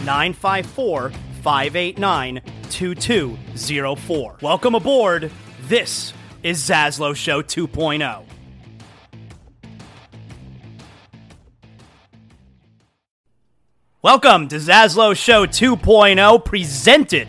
954-589-2204. Welcome aboard. This is Zaslow Show 2.0. Welcome to Zaslow Show 2.0, presented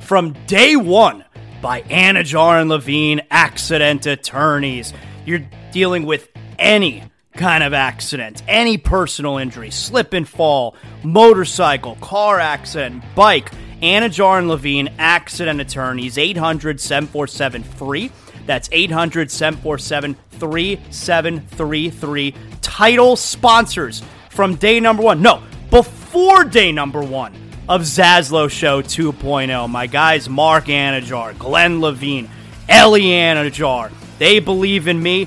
from day one by Anidjar and Levine Accident Attorneys. You're dealing with any kind of accident, any personal injury, slip and fall, motorcycle, car accident, bike. Anidjar and Levine Accident Attorneys, 800-747-FREE. That's 800-747-3733. Title sponsors from day number one. No, before day number one of Zaslow Show 2.0. My guys Mark Anidjar, Glenn Levine, Ellie Anidjar, they believe in me.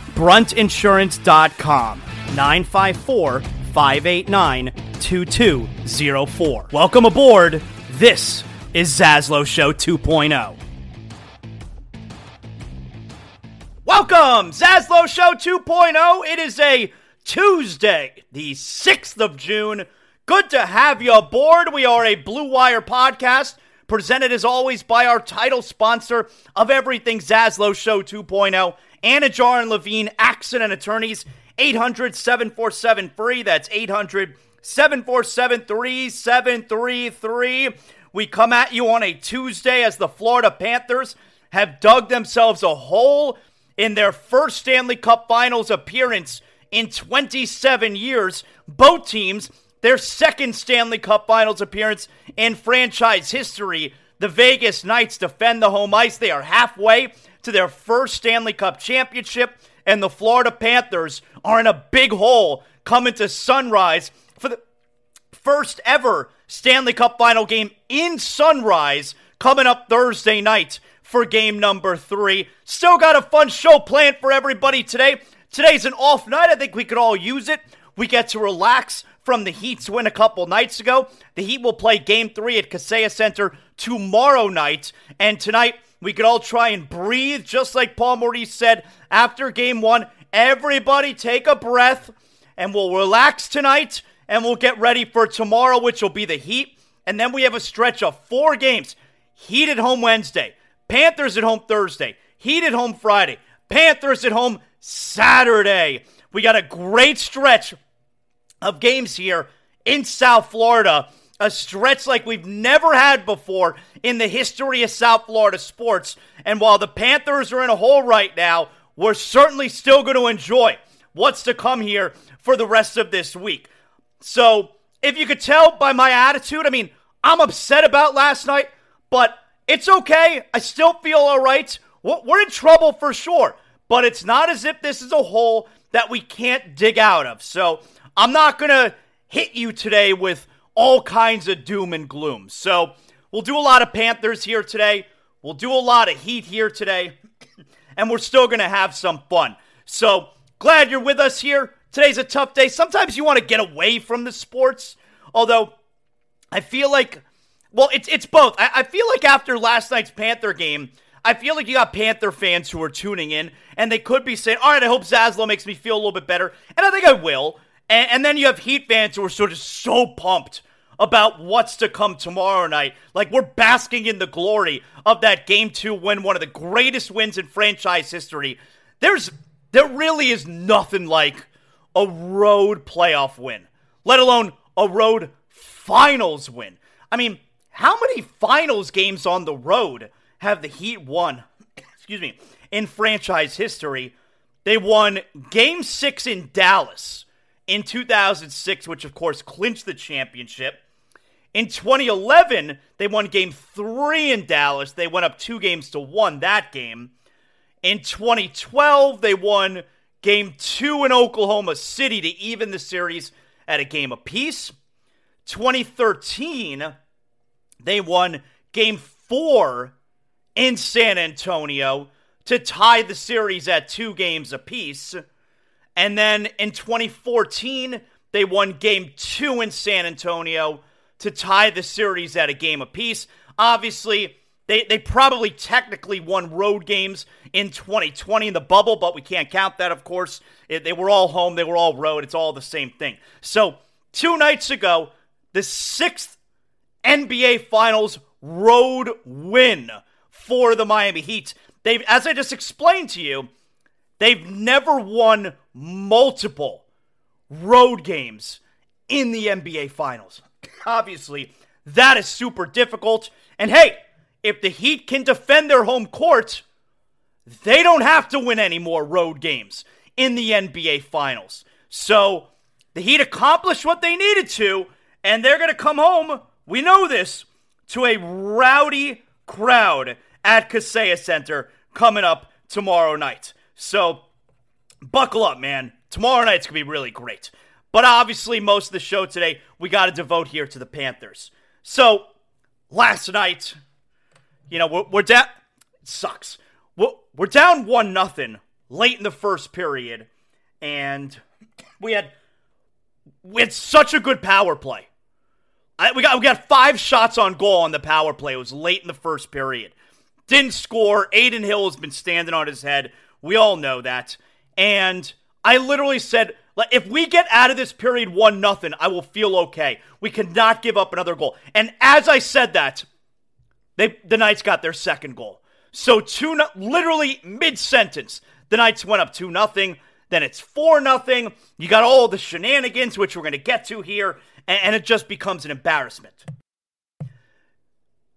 BruntInsurance.com, 954-589-2204. Welcome aboard. This is Zaslow Show 2.0. Welcome, Zaslow Show 2.0. It is a Tuesday, the 6th of June. Good to have you aboard. We are a Blue Wire podcast, presented as always by our title sponsor of everything Zaslow Show 2.0, Anidjar & Levine, Accident Attorneys, 800-747-FREE. That's 800-747-3733. We come at you on a Tuesday as the Florida Panthers have dug themselves a hole in their first Stanley Cup Finals appearance in 27 years. Both teams, their second Stanley Cup Finals appearance in franchise history. The Vegas Knights defend the home ice. They are halfway to their first Stanley Cup championship, and the Florida Panthers are in a big hole coming to Sunrise for the first ever Stanley Cup Final game in Sunrise coming up Thursday night for game number 3. Still got a fun show planned for everybody today. Today's an off night. I think we could all use it. We get to relax from the Heat's win a couple nights ago. The Heat will play game 3 at Kaseya Center tomorrow night. And tonight, we could all try and breathe, just like Paul Maurice said after game 1. Everybody take a breath, and we'll relax tonight, and we'll get ready for tomorrow, which will be the Heat. And then we have a stretch of 4 games. Heat at home Wednesday, Panthers at home Thursday, Heat at home Friday, Panthers at home Saturday. We got a great stretch of games here in South Florida, a stretch like we've never had before in the history of South Florida sports. And while the Panthers are in a hole right now, we're certainly still going to enjoy what's to come here for the rest of this week. So if you could tell by my attitude, I mean, I'm upset about last night, but it's okay. I still feel all right. We're in trouble for sure, but it's not as if this is a hole that we can't dig out of. So I'm not going to hit you today with all kinds of doom and gloom. So we'll do a lot of Panthers here today. We'll do a lot of Heat here today. And we're still going to have some fun. So glad you're with us here. Today's a tough day. Sometimes you want to get away from the sports. Although I feel like, well, it's both. I feel like after last night's Panther game, I feel like you got Panther fans who are tuning in, and they could be saying, all right, I hope Zaslow makes me feel a little bit better, and I think I will. And then you have Heat fans who are sort of so pumped about what's to come tomorrow night. Like, we're basking in the glory of that Game 2 win, one of the greatest wins in franchise history. There really is nothing like a road playoff win, let alone a road finals win. I mean, how many finals games on the road have the Heat won, in franchise history? They won Game 6 in Dallas in 2006, which of course clinched the championship. In 2011, they won Game 3 in Dallas. They went up 2-1 that game. In 2012, they won Game 2 in Oklahoma City to even the series at a game apiece. 2013, they won Game 4 in San Antonio to tie the series at 2 games apiece. And then in 2014, they won Game 2 in San Antonio to tie the series at a game apiece. Obviously, they probably technically won road games in 2020 in the bubble, but we can't count that, of course. They were all home. They were all road. It's all the same thing. So, 2 nights ago, the 6th NBA Finals road win for the Miami Heat. They've, as I just explained to you, they've never won multiple road games in the NBA Finals. Obviously, that is super difficult. And hey, if the Heat can defend their home court, they don't have to win any more road games in the NBA Finals. So, the Heat accomplished what they needed to, and they're going to come home, we know this, to a rowdy crowd at Kaseya Center coming up tomorrow night. So, buckle up, man. Tomorrow night's going to be really great. But obviously, most of the show today, we got to devote here to the Panthers. So, last night, you know, we're down. It sucks. We're down 1-0 late in the first period, and we had such a good power play. We got 5 shots on goal on the power play. It was late in the first period. Didn't score. Adin Hill has been standing on his head. We all know that. And I literally said, if we get out of this period 1-0, I will feel okay. We cannot give up another goal. And as I said that, the Knights got their second goal. So literally mid-sentence, the Knights went up 2-0. Then it's 4-0. You got all the shenanigans, which we're going to get to here. And it just becomes an embarrassment.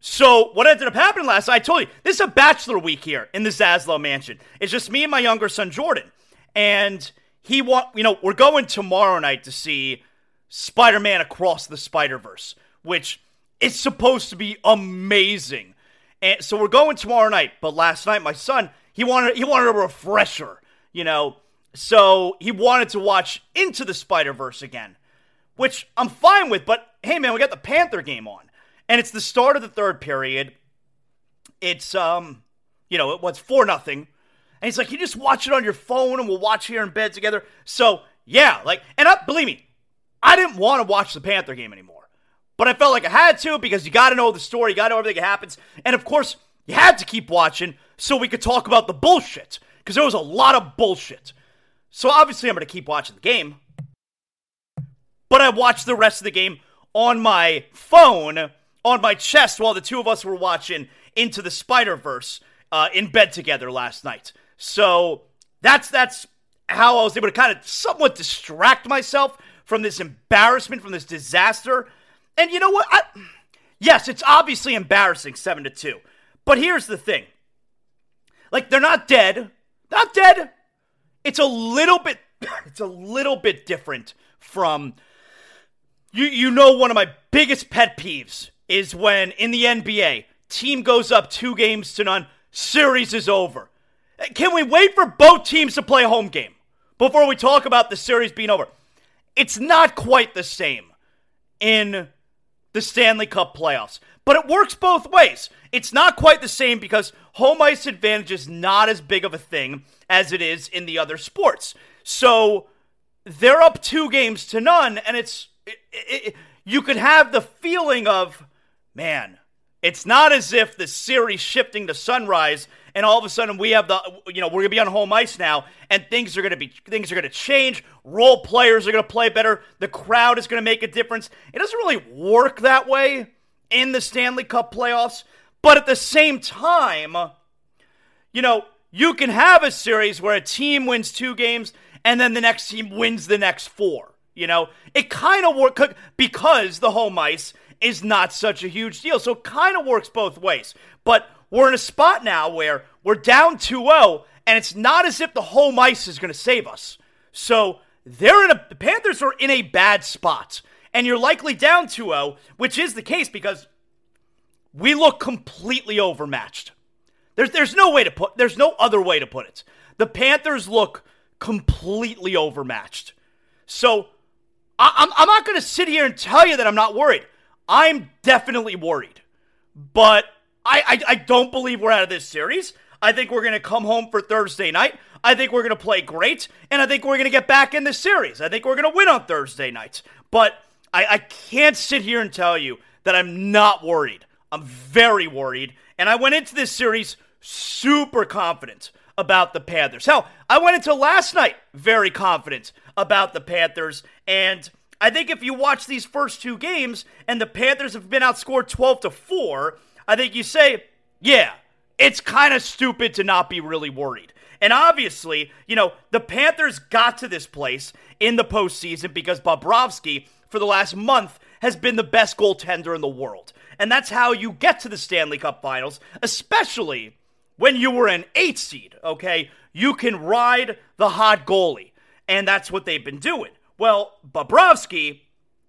So, what ended up happening last night, I told you, this is a bachelor week here in the Zaslow Mansion. It's just me and my younger son, Jordan. And we're going tomorrow night to see Spider-Man Across the Spider-Verse, which is supposed to be amazing. And so, we're going tomorrow night. But last night, my son, he wanted a refresher, So, he wanted to watch Into the Spider-Verse again, which I'm fine with. But, hey, man, we got the Panther game on. And it's the start of the third period. It's, it was 4-0. And he's like, you just watch it on your phone and we'll watch here in bed together. So, yeah, believe me, I didn't want to watch the Panther game anymore. But I felt like I had to because you got to know the story. You got to know everything that happens. And, of course, you had to keep watching so we could talk about the bullshit. Because there was a lot of bullshit. So, obviously, I'm going to keep watching the game. But I watched the rest of the game on my phone, on my chest, while the two of us were watching Into the Spider-Verse in bed together last night. So that's how I was able to kind of somewhat distract myself from this embarrassment, from this disaster. And you know what? Yes, it's obviously embarrassing, 7-2. But here's the thing. They're not dead. Not dead. It's a little bit different from... You know one of my biggest pet peeves is when, in the NBA, team goes up 2-0, series is over. Can we wait for both teams to play a home game before we talk about the series being over? It's not quite the same in the Stanley Cup playoffs, but it works both ways. It's not quite the same because home ice advantage is not as big of a thing as it is in the other sports. So they're up 2-0, and it's... you could have the feeling of, man, it's not as if the series shifting to Sunrise and all of a sudden we have we're going to be on home ice now and things are going to change. Role players are going to play better. The crowd is going to make a difference. It doesn't really work that way in the Stanley Cup playoffs. But at the same time, you can have a series where a team wins 2 games and then the next team wins the next four. You know, it kind of works because the home ice is not such a huge deal. So it kind of works both ways. But we're in a spot now where we're down 2-0, and it's not as if the home ice is going to save us. So the Panthers are in a bad spot, and you're likely down 2-0, which is the case because we look completely overmatched. There's no other way to put it. The Panthers look completely overmatched. So I'm not going to sit here and tell you that I'm not worried. I'm definitely worried, but I don't believe we're out of this series. I think we're going to come home for Thursday night. I think we're going to play great, and I think we're going to get back in the series. I think we're going to win on Thursday night, but I can't sit here and tell you that I'm not worried. I'm very worried, and I went into this series super confident about the Panthers. Hell, I went into last night very confident about the Panthers, and I think if you watch these first two games and the Panthers have been outscored 12-4, I think you say, yeah, it's kind of stupid to not be really worried. And obviously, you know, the Panthers got to this place in the postseason because Bobrovsky, for the last month, has been the best goaltender in the world. And that's how you get to the Stanley Cup Finals, especially when you were an 8 seed, okay? You can ride the hot goalie, and that's what they've been doing. Well, Bobrovsky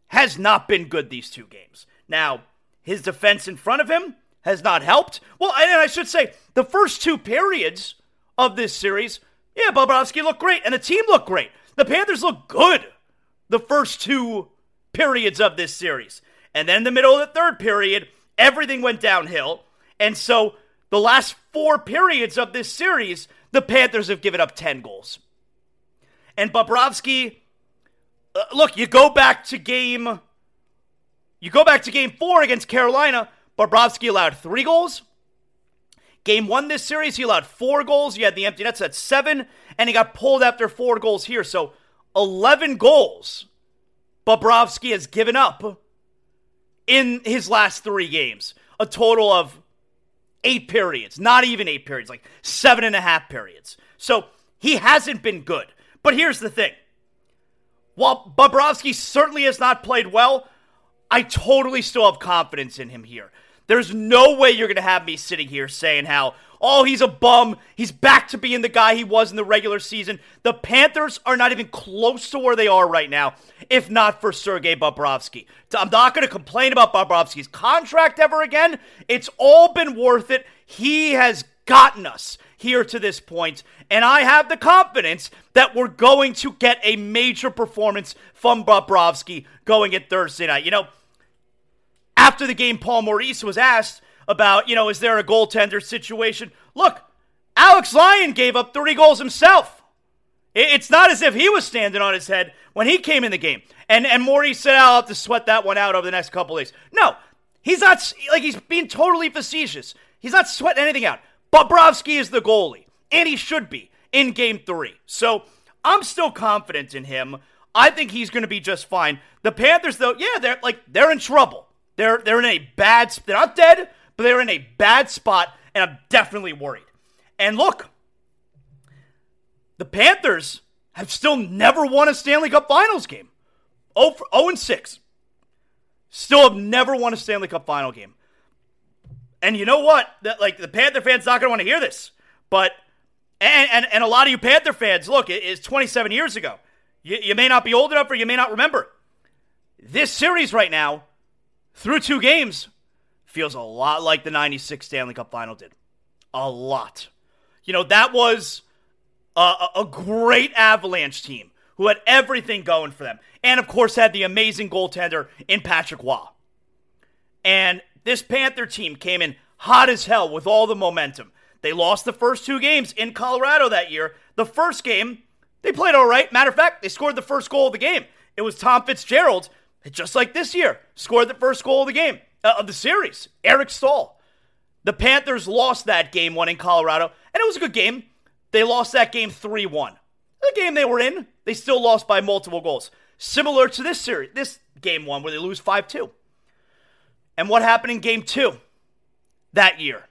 has not been good these two games. Now, his defense in front of him has not helped. Well, and I should say, the first two periods of this series, yeah, Bobrovsky looked great, and the team looked great. The Panthers looked good the first two periods of this series. And then in the middle of the third period, everything went downhill, and so the last four periods of this series, the Panthers have given up 10 goals. And Bobrovsky, look, you go back to game four against Carolina, Bobrovsky allowed 3 goals. Game 1 this series, he allowed 4 goals. He had the empty nets at 7, and he got pulled after 4 goals here. So 11 goals Bobrovsky has given up in his last 3 games. A total of 8 periods, not even 8 periods, like 7.5 periods. So he hasn't been good. But here's the thing. While Bobrovsky certainly has not played well, I totally still have confidence in him here. There's no way you're going to have me sitting here saying how, oh, he's a bum. He's back to being the guy he was in the regular season. The Panthers are not even close to where they are right now, if not for Sergei Bobrovsky. So I'm not going to complain about Bobrovsky's contract ever again. It's all been worth it. He has gotten us here to this point, and I have the confidence that we're going to get a major performance from Bobrovsky going at Thursday night. You know, after the game, Paul Maurice was asked about, you know, is there a goaltender situation? Look, Alex Lyon gave up 3 goals himself. It's not as if he was standing on his head when he came in the game. And Maurice said, I'll have to sweat that one out over the next couple days. No, he's not, like, he's being totally facetious. He's not sweating anything out. Bobrovsky is the goalie, and he should be in Game 3. So I'm still confident in him. I think he's going to be just fine. The Panthers, though, yeah, they're in trouble. They're in a bad spot. They're not dead, but they're in a bad spot, and I'm definitely worried. And look, the Panthers have still never won a Stanley Cup Finals game. 0-6. Still have never won a Stanley Cup Final game. And you know what? The Panther fans not going to want to hear this. But, and a lot of you Panther fans, look, it's 27 years ago. You may not be old enough or you may not remember. This series right now, through 2 games, feels a lot like the 96 Stanley Cup Final did. A lot. You know, that was a great Avalanche team who had everything going for them. And, of course, had the amazing goaltender in Patrick Waugh. And this Panther team came in hot as hell with all the momentum. They lost the first 2 games in Colorado that year. The first game, they played all right. Matter of fact, they scored the first goal of the game. It was Tom Fitzgerald, just like this year, scored the first goal of the game, of the series. Eric Staal. The Panthers lost that game 1 in Colorado, and it was a good game. They lost that game 3-1. The game they were in, they still lost by multiple goals. Similar to this series, this game 1 where they lose 5-2. And what happened in Game 2 that year?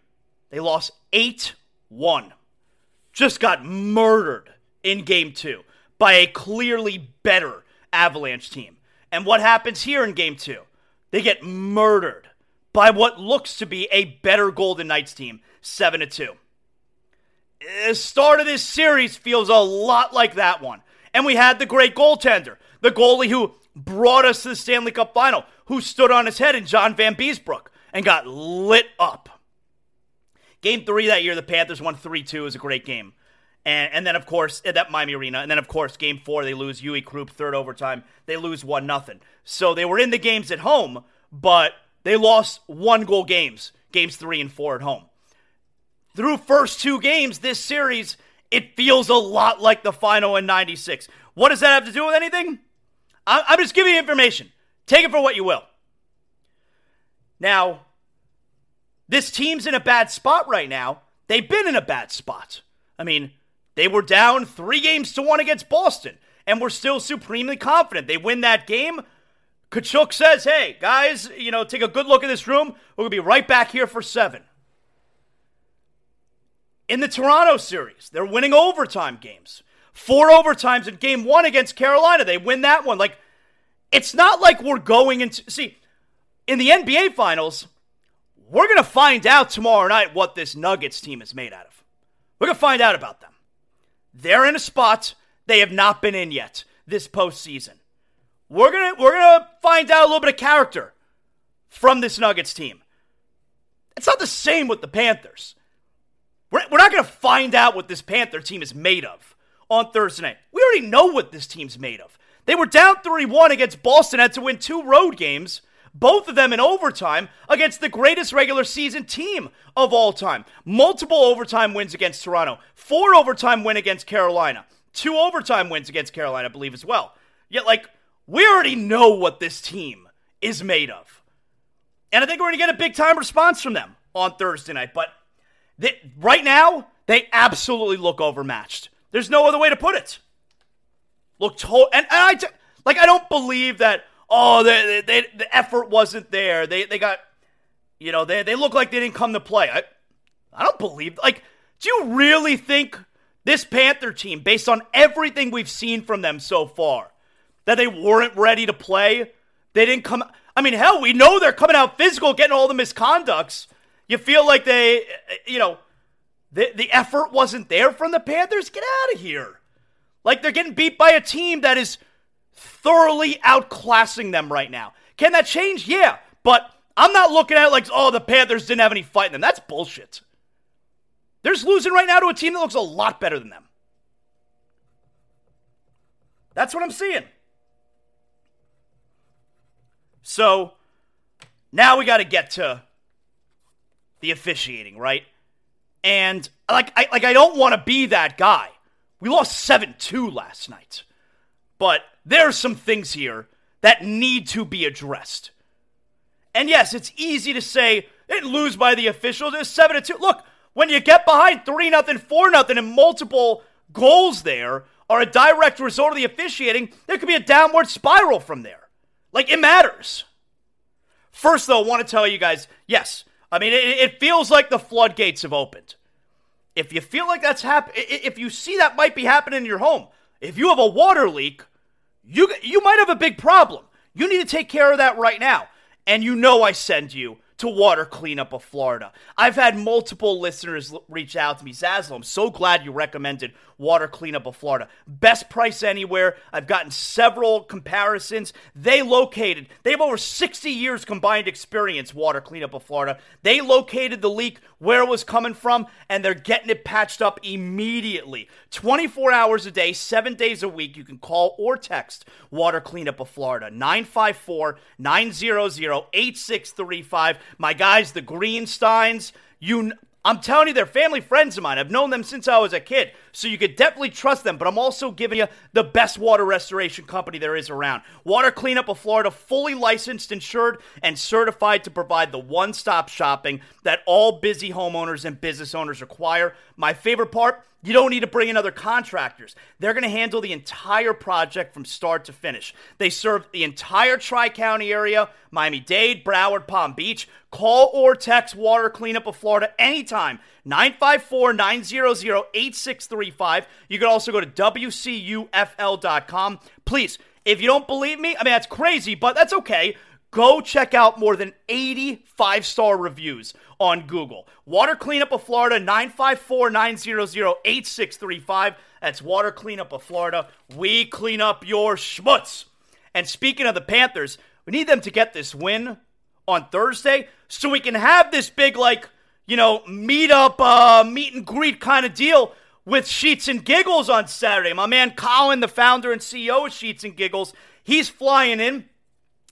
They lost 8-1. Just got murdered in Game 2. by a clearly better Avalanche team. And what happens here in Game 2? They get murdered by what looks to be a better Golden Knights team, 7-2. The start of this series feels a lot like that one. And we had the great goaltender, the goalie who brought us to the Stanley Cup Final, who stood on his head in John Van Beesbrook and got lit up. Game 3 that year, the Panthers won 3-2. It was a great game. And then, of course, at that Miami Arena. And then, of course, Game 4, they lose Uwe Krupp, third overtime. They lose 1-0. So they were in the games at home, but they lost one-goal games, Games 3 and 4 at home. Through first two games this series, it feels a lot like the final in 96. What does that have to do with anything? I'm just giving you information. Take it for what you will. Now, this team's in a bad spot right now. They've been in a bad spot. I mean, they were down 3-1 against Boston, and we're still supremely confident. They win that game. Tkachuk says, hey, guys, you know, take a good look at this room. We're going to be right back here for 7. In the Toronto series, they're winning overtime games. 4 overtimes in Game 1 against Carolina. They win that one. Like, it's not like we're going into... See, in the NBA Finals, we're going to find out tomorrow night what this Nuggets team is made out of. We're going to find out about them. They're in a spot they have not been in yet this postseason. We're gonna find out a little bit of character from this Nuggets team. It's not the same with the Panthers. We're not going to find out what this Panther team is made of on Thursday night. We already know what this team's made of. They were down 3-1 against Boston, had to win 2 road games, both of them in overtime, against the greatest regular season team of all time. Multiple overtime wins against Toronto. 4 overtime win against Carolina. 2 overtime wins against Carolina, I believe, as well. Yet, like, we already know what this team is made of. And I think we're going to get a big-time response from them on Thursday night. But right now, they absolutely look overmatched. There's no other way to put it. Look, I don't believe that... Oh, the effort wasn't there. They got, you know, they look like they didn't come to play. I don't believe, like, do you really think this Panther team, based on everything we've seen from them so far, that they weren't ready to play? They didn't come, I mean, hell, we know they're coming out physical, getting all the misconducts. You feel like they, you know, the effort wasn't there from the Panthers? Get out of here. Like, they're getting beat by a team that is thoroughly outclassing them right now. Can that change? Yeah, but I'm not looking at it like, oh, the Panthers didn't have any fight in them. That's bullshit. They're just losing right now to a team that looks a lot better than them. That's what I'm seeing. So, now we got to get to the officiating, right? And, I don't want to be that guy. We lost 7-2 last night. But there are some things here that need to be addressed. And yes, it's easy to say, they didn't lose by the officials. It was 7-2. Look, when you get behind 3-0, 4-0, and multiple goals there are a direct result of the officiating, there could be a downward spiral from there. Like, it matters. First, though, I want to tell you guys, yes, I mean, it feels like the floodgates have opened. If you feel like that's happening, if you see that might be happening in your home, if you have a water leak, you might have a big problem. You need to take care of that right now. And you know I send you to Water Cleanup of Florida. I've had multiple listeners reach out to me. Zaslow, I'm so glad you recommended Water Cleanup of Florida. Best price anywhere. I've gotten several comparisons. They have over 60 years combined experience, Water Cleanup of Florida. They located the leak where it was coming from, and they're getting it patched up immediately. 24 hours a day, 7 days a week, you can call or text Water Cleanup of Florida, 954-900-8635. My guys, the Greensteins, I'm telling you, they're family friends of mine. I've known them since I was a kid, so you could definitely trust them, but I'm also giving you the best water restoration company there is around. Water Cleanup of Florida, fully licensed, insured, and certified to provide the one-stop shopping that all busy homeowners and business owners require. My favorite part, you don't need to bring in other contractors. They're going to handle the entire project from start to finish. They serve the entire Tri-County area, Miami-Dade, Broward, Palm Beach. Call or text Water Cleanup of Florida anytime, 954-900-8633. 855. You can also go to WCUFL.com. Please, if you don't believe me, I mean, that's crazy, but that's okay. Go check out more than 80 five-star reviews on Google. Water Cleanup of Florida, 954-900-8635. That's Water Cleanup of Florida. We clean up your schmutz. And speaking of the Panthers, we need them to get this win on Thursday so we can have this big, like, you know, meet and greet kind of deal with Sheets and Giggles on Saturday. My man Colin, the founder and CEO of Sheets and Giggles, he's flying in.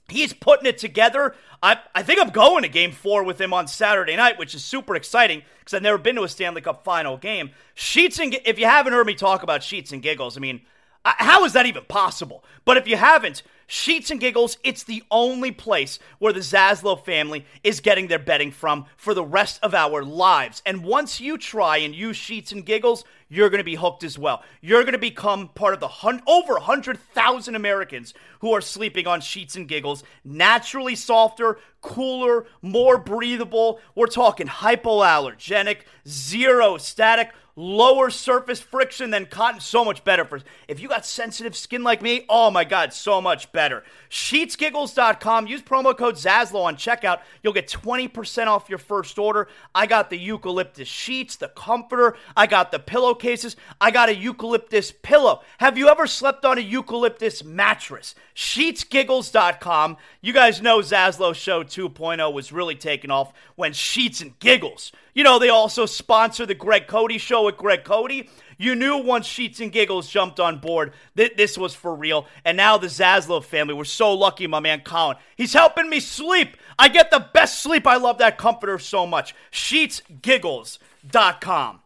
He's putting it together. I think I'm going to Game 4 with him on Saturday night, which is super exciting because I've never been to a Stanley Cup Final game. Sheets and if you haven't heard me talk about Sheets and Giggles, I mean, how is that even possible? But if you haven't, Sheets and Giggles, it's the only place where the Zaslow family is getting their betting from for the rest of our lives. And once you try and use Sheets and Giggles, you're going to be hooked as well. You're going to become part of the over 100,000 Americans who are sleeping on Sheets and Giggles. Naturally softer, cooler, more breathable. We're talking hypoallergenic, zero static, lower surface friction than cotton. So much better for if you got sensitive skin like me. Oh my God, so much better. Sheetsgiggles.com. Use promo code Zaslow on checkout. You'll get 20% off your first order. I got the eucalyptus sheets, the comforter. I got the pillowcases. I got a eucalyptus pillow. Have you ever slept on a eucalyptus mattress? Sheetsgiggles.com. You guys know Zaslow Show 2.0 was really taking off when Sheets and Giggles. You know, they also sponsor the Greg Cody Show with Greg Cody. You knew once Sheets and Giggles jumped on board that this was for real. And now the Zaslow family, we're so lucky, my man Colin. He's helping me sleep. I get the best sleep. I love that comforter so much. Sheetsgiggles.com.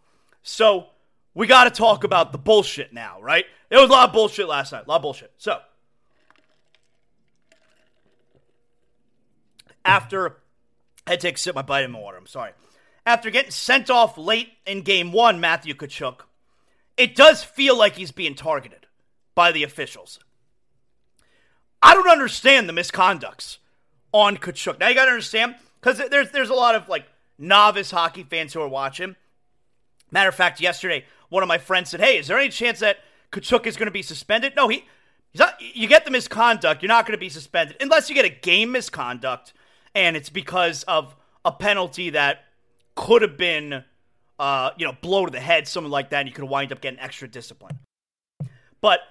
So we got to talk about the bullshit now, right? There was a lot of bullshit last night. A lot of bullshit. So after I take a sip of my vitamin water, I'm sorry. After getting sent off late in Game 1, Matthew Tkachuk, it does feel like he's being targeted by the officials. I don't understand the misconducts on Tkachuk. Now, you got to understand, because there's a lot of, like, novice hockey fans who are watching. Matter of fact, yesterday, one of my friends said, hey, is there any chance that Tkachuk is going to be suspended? No, he's not. You get the misconduct, you're not going to be suspended, unless you get a game misconduct, and it's because of a penalty that could have been, blow to the head, something like that, and you could wind up getting extra discipline. But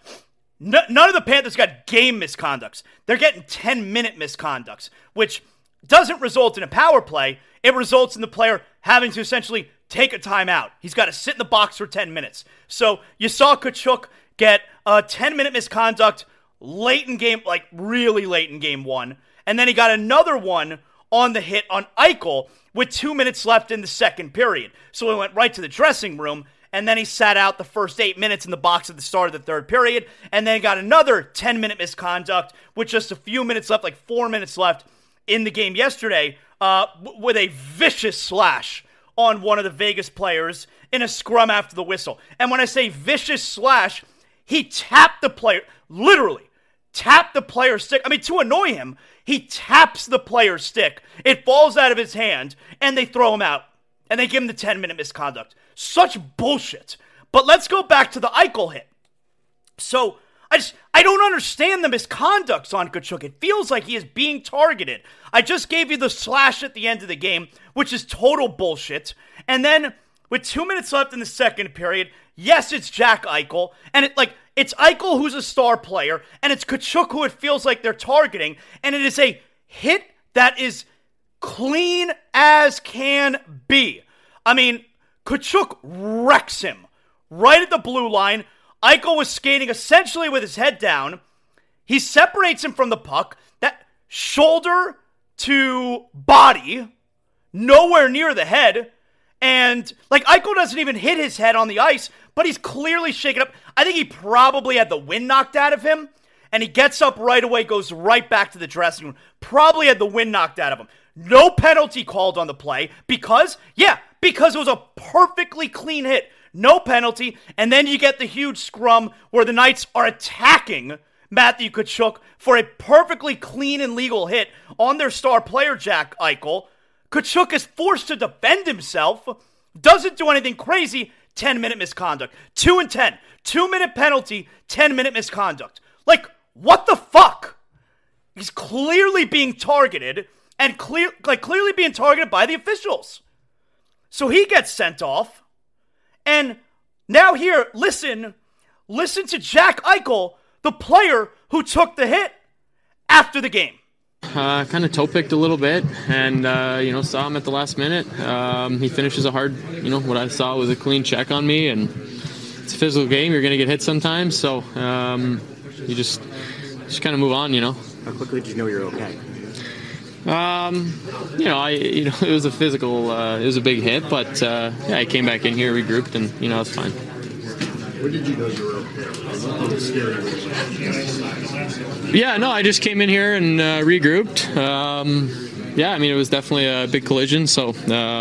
none of the Panthers got game misconducts. They're getting 10-minute misconducts, which doesn't result in a power play. It results in the player having to essentially take a timeout. He's got to sit in the box for 10 minutes. So you saw Tkachuk get a 10-minute misconduct late in game, like really late in Game 1, and then he got another one on the hit on Eichel with 2 minutes left in the second period. So he went right to the dressing room, and then he sat out the first 8 minutes in the box at the start of the third period, and then got another 10-minute misconduct with just a few minutes left, like 4 minutes left in the game yesterday, with a vicious slash on one of the Vegas players in a scrum after the whistle. And when I say vicious slash, he tapped the player, literally. Tap the player's stick. I mean, to annoy him, he taps the player's stick. It falls out of his hand, and they throw him out. And they give him the 10-minute misconduct. Such bullshit. But let's go back to the Eichel hit. So, I don't understand the misconducts on Tkachuk. It feels like he is being targeted. I just gave you the slash at the end of the game, which is total bullshit. And then, with 2 minutes left in the second period, yes, it's Jack Eichel, and it's Eichel who's a star player, and it's Tkachuk who it feels like they're targeting, and it is a hit that is clean as can be. I mean, Tkachuk wrecks him right at the blue line. Eichel was skating essentially with his head down. He separates him from the puck. That shoulder to body, nowhere near the head. And, like, Eichel doesn't even hit his head on the ice, but he's clearly shaken up. I think he probably had the wind knocked out of him, and he gets up right away, goes right back to the dressing room. Probably had the wind knocked out of him. No penalty called on the play because it was a perfectly clean hit. No penalty, and then you get the huge scrum where the Knights are attacking Matthew Tkachuk for a perfectly clean and legal hit on their star player, Jack Eichel. Tkachuk is forced to defend himself, doesn't do anything crazy, 10-minute misconduct. 2 and 10. 2-minute penalty, 10-minute misconduct. Like, what the fuck? He's clearly being targeted and clearly being targeted by the officials. So he gets sent off. And now here, listen to Jack Eichel, the player who took the hit after the game. Kind of toe-picked a little bit and, saw him at the last minute. He finishes a hard, what I saw was a clean check on me, and it's a physical game. You're going to get hit sometimes, so you just kind of move on, How quickly did you know you were okay? It was a physical, it was a big hit, but I came back in here, regrouped, and, it's fine. When did you know you were okay? Yeah, no, I just came in here and regrouped. It was definitely a big collision, so got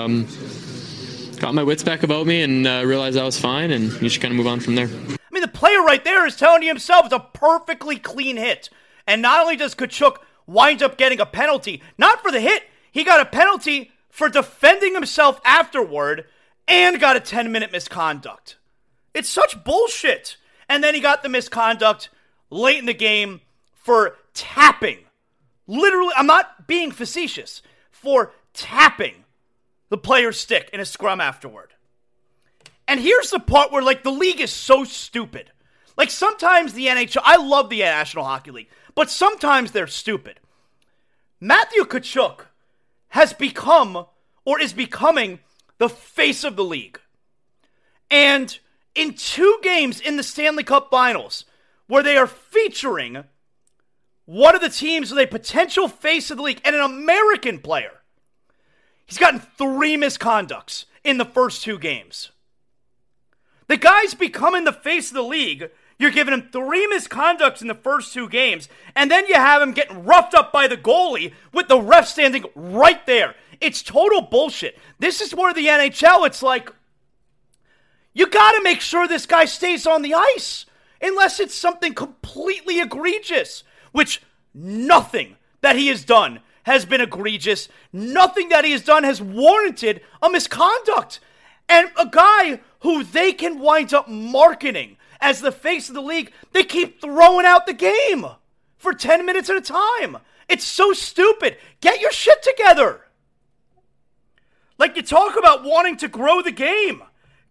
my wits back about me and realized I was fine, and you just kind of move on from there. I mean, the player right there is telling you himself it's a perfectly clean hit. And not only does Tkachuk wind up getting a penalty, not for the hit, he got a penalty for defending himself afterward and got a 10-minute misconduct. It's such bullshit. And then he got the misconduct late in the game for tapping. Literally, I'm not being facetious. For tapping the player's stick in a scrum afterward. And here's the part where, the league is so stupid. Sometimes the NHL... I love the National Hockey League. But sometimes they're stupid. Matthew Tkachuk has become, or is becoming, the face of the league. And... in 2 games in the Stanley Cup Finals, where they are featuring one of the teams with a potential face of the league and an American player, he's gotten 3 misconducts in the first 2 games. The guy's becoming the face of the league. You're giving him 3 misconducts in the first 2 games, and then you have him getting roughed up by the goalie with the ref standing right there. It's total bullshit. This is where the NHL, it's like, you got to make sure this guy stays on the ice unless it's something completely egregious, which nothing that he has done has been egregious. Nothing that he has done has warranted a misconduct. And a guy who they can wind up marketing as the face of the league, they keep throwing out the game for 10 minutes at a time. It's so stupid. Get your shit together. You talk about wanting to grow the game.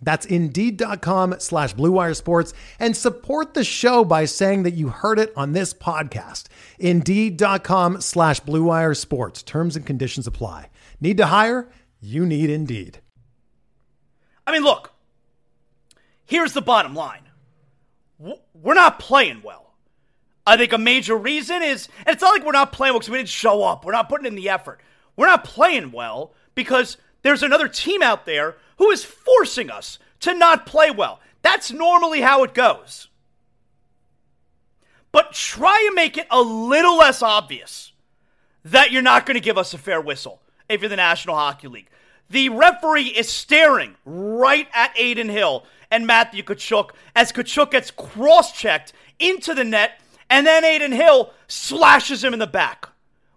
That's Indeed.com/BlueWire Sports, and support the show by saying that you heard it on this podcast. Indeed.com/BlueWire Sports. Terms and conditions apply. Need to hire? You need Indeed. I mean, look, here's the bottom line. We're not playing well. I think a major reason is, and it's not like we're not playing well because we didn't show up. We're not putting in the effort. We're not playing well because there's another team out there who is forcing us to not play well. That's normally how it goes. But try and make it a little less obvious that you're not going to give us a fair whistle if you're the National Hockey League. The referee is staring right at Adin Hill and Matthew Tkachuk as Tkachuk gets cross-checked into the net, and then Adin Hill slashes him in the back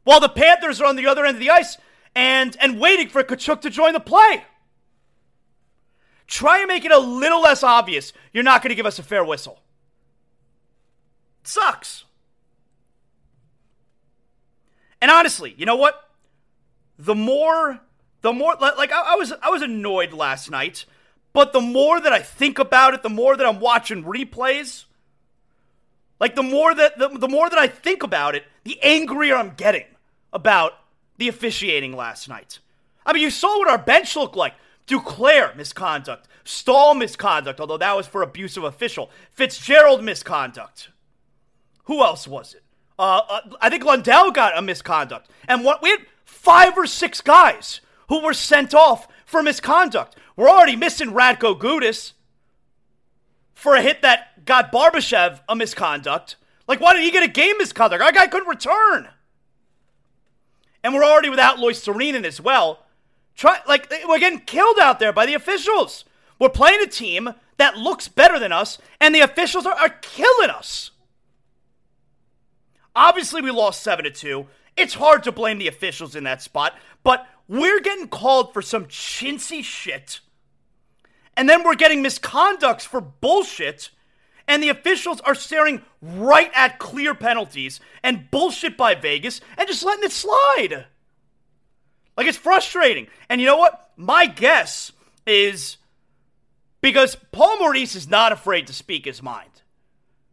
while the Panthers are on the other end of the ice and waiting for Tkachuk to join the play. Try and make it a little less obvious you're not going to give us a fair whistle. It sucks. And honestly, you know what? I was annoyed last night, but the more that I think about it, the more that I'm watching replays, Like the more that I think about it, the angrier I'm getting about the officiating last night. I mean, you saw what our bench looked like. Duclair, misconduct. Stahl, misconduct, although that was for abusive official. Fitzgerald, misconduct. Who else was it? I think Lundell got a misconduct. And we had 5 or 6 guys who were sent off for misconduct. We're already missing Radko Gudas for a hit that got Barbashev a misconduct. Like, why did he get a game misconduct? Our guy couldn't return. And we're already without Lois Serenin as well. We're getting killed out there by the officials. We're playing a team that looks better than us, and the officials are killing us. Obviously, we lost 7-2. It's hard to blame the officials in that spot, but we're getting called for some chintzy shit, and then we're getting misconducts for bullshit, and the officials are staring right at clear penalties and bullshit by Vegas and just letting it slide. Like, it's frustrating. And you know what? My guess is because Paul Maurice is not afraid to speak his mind.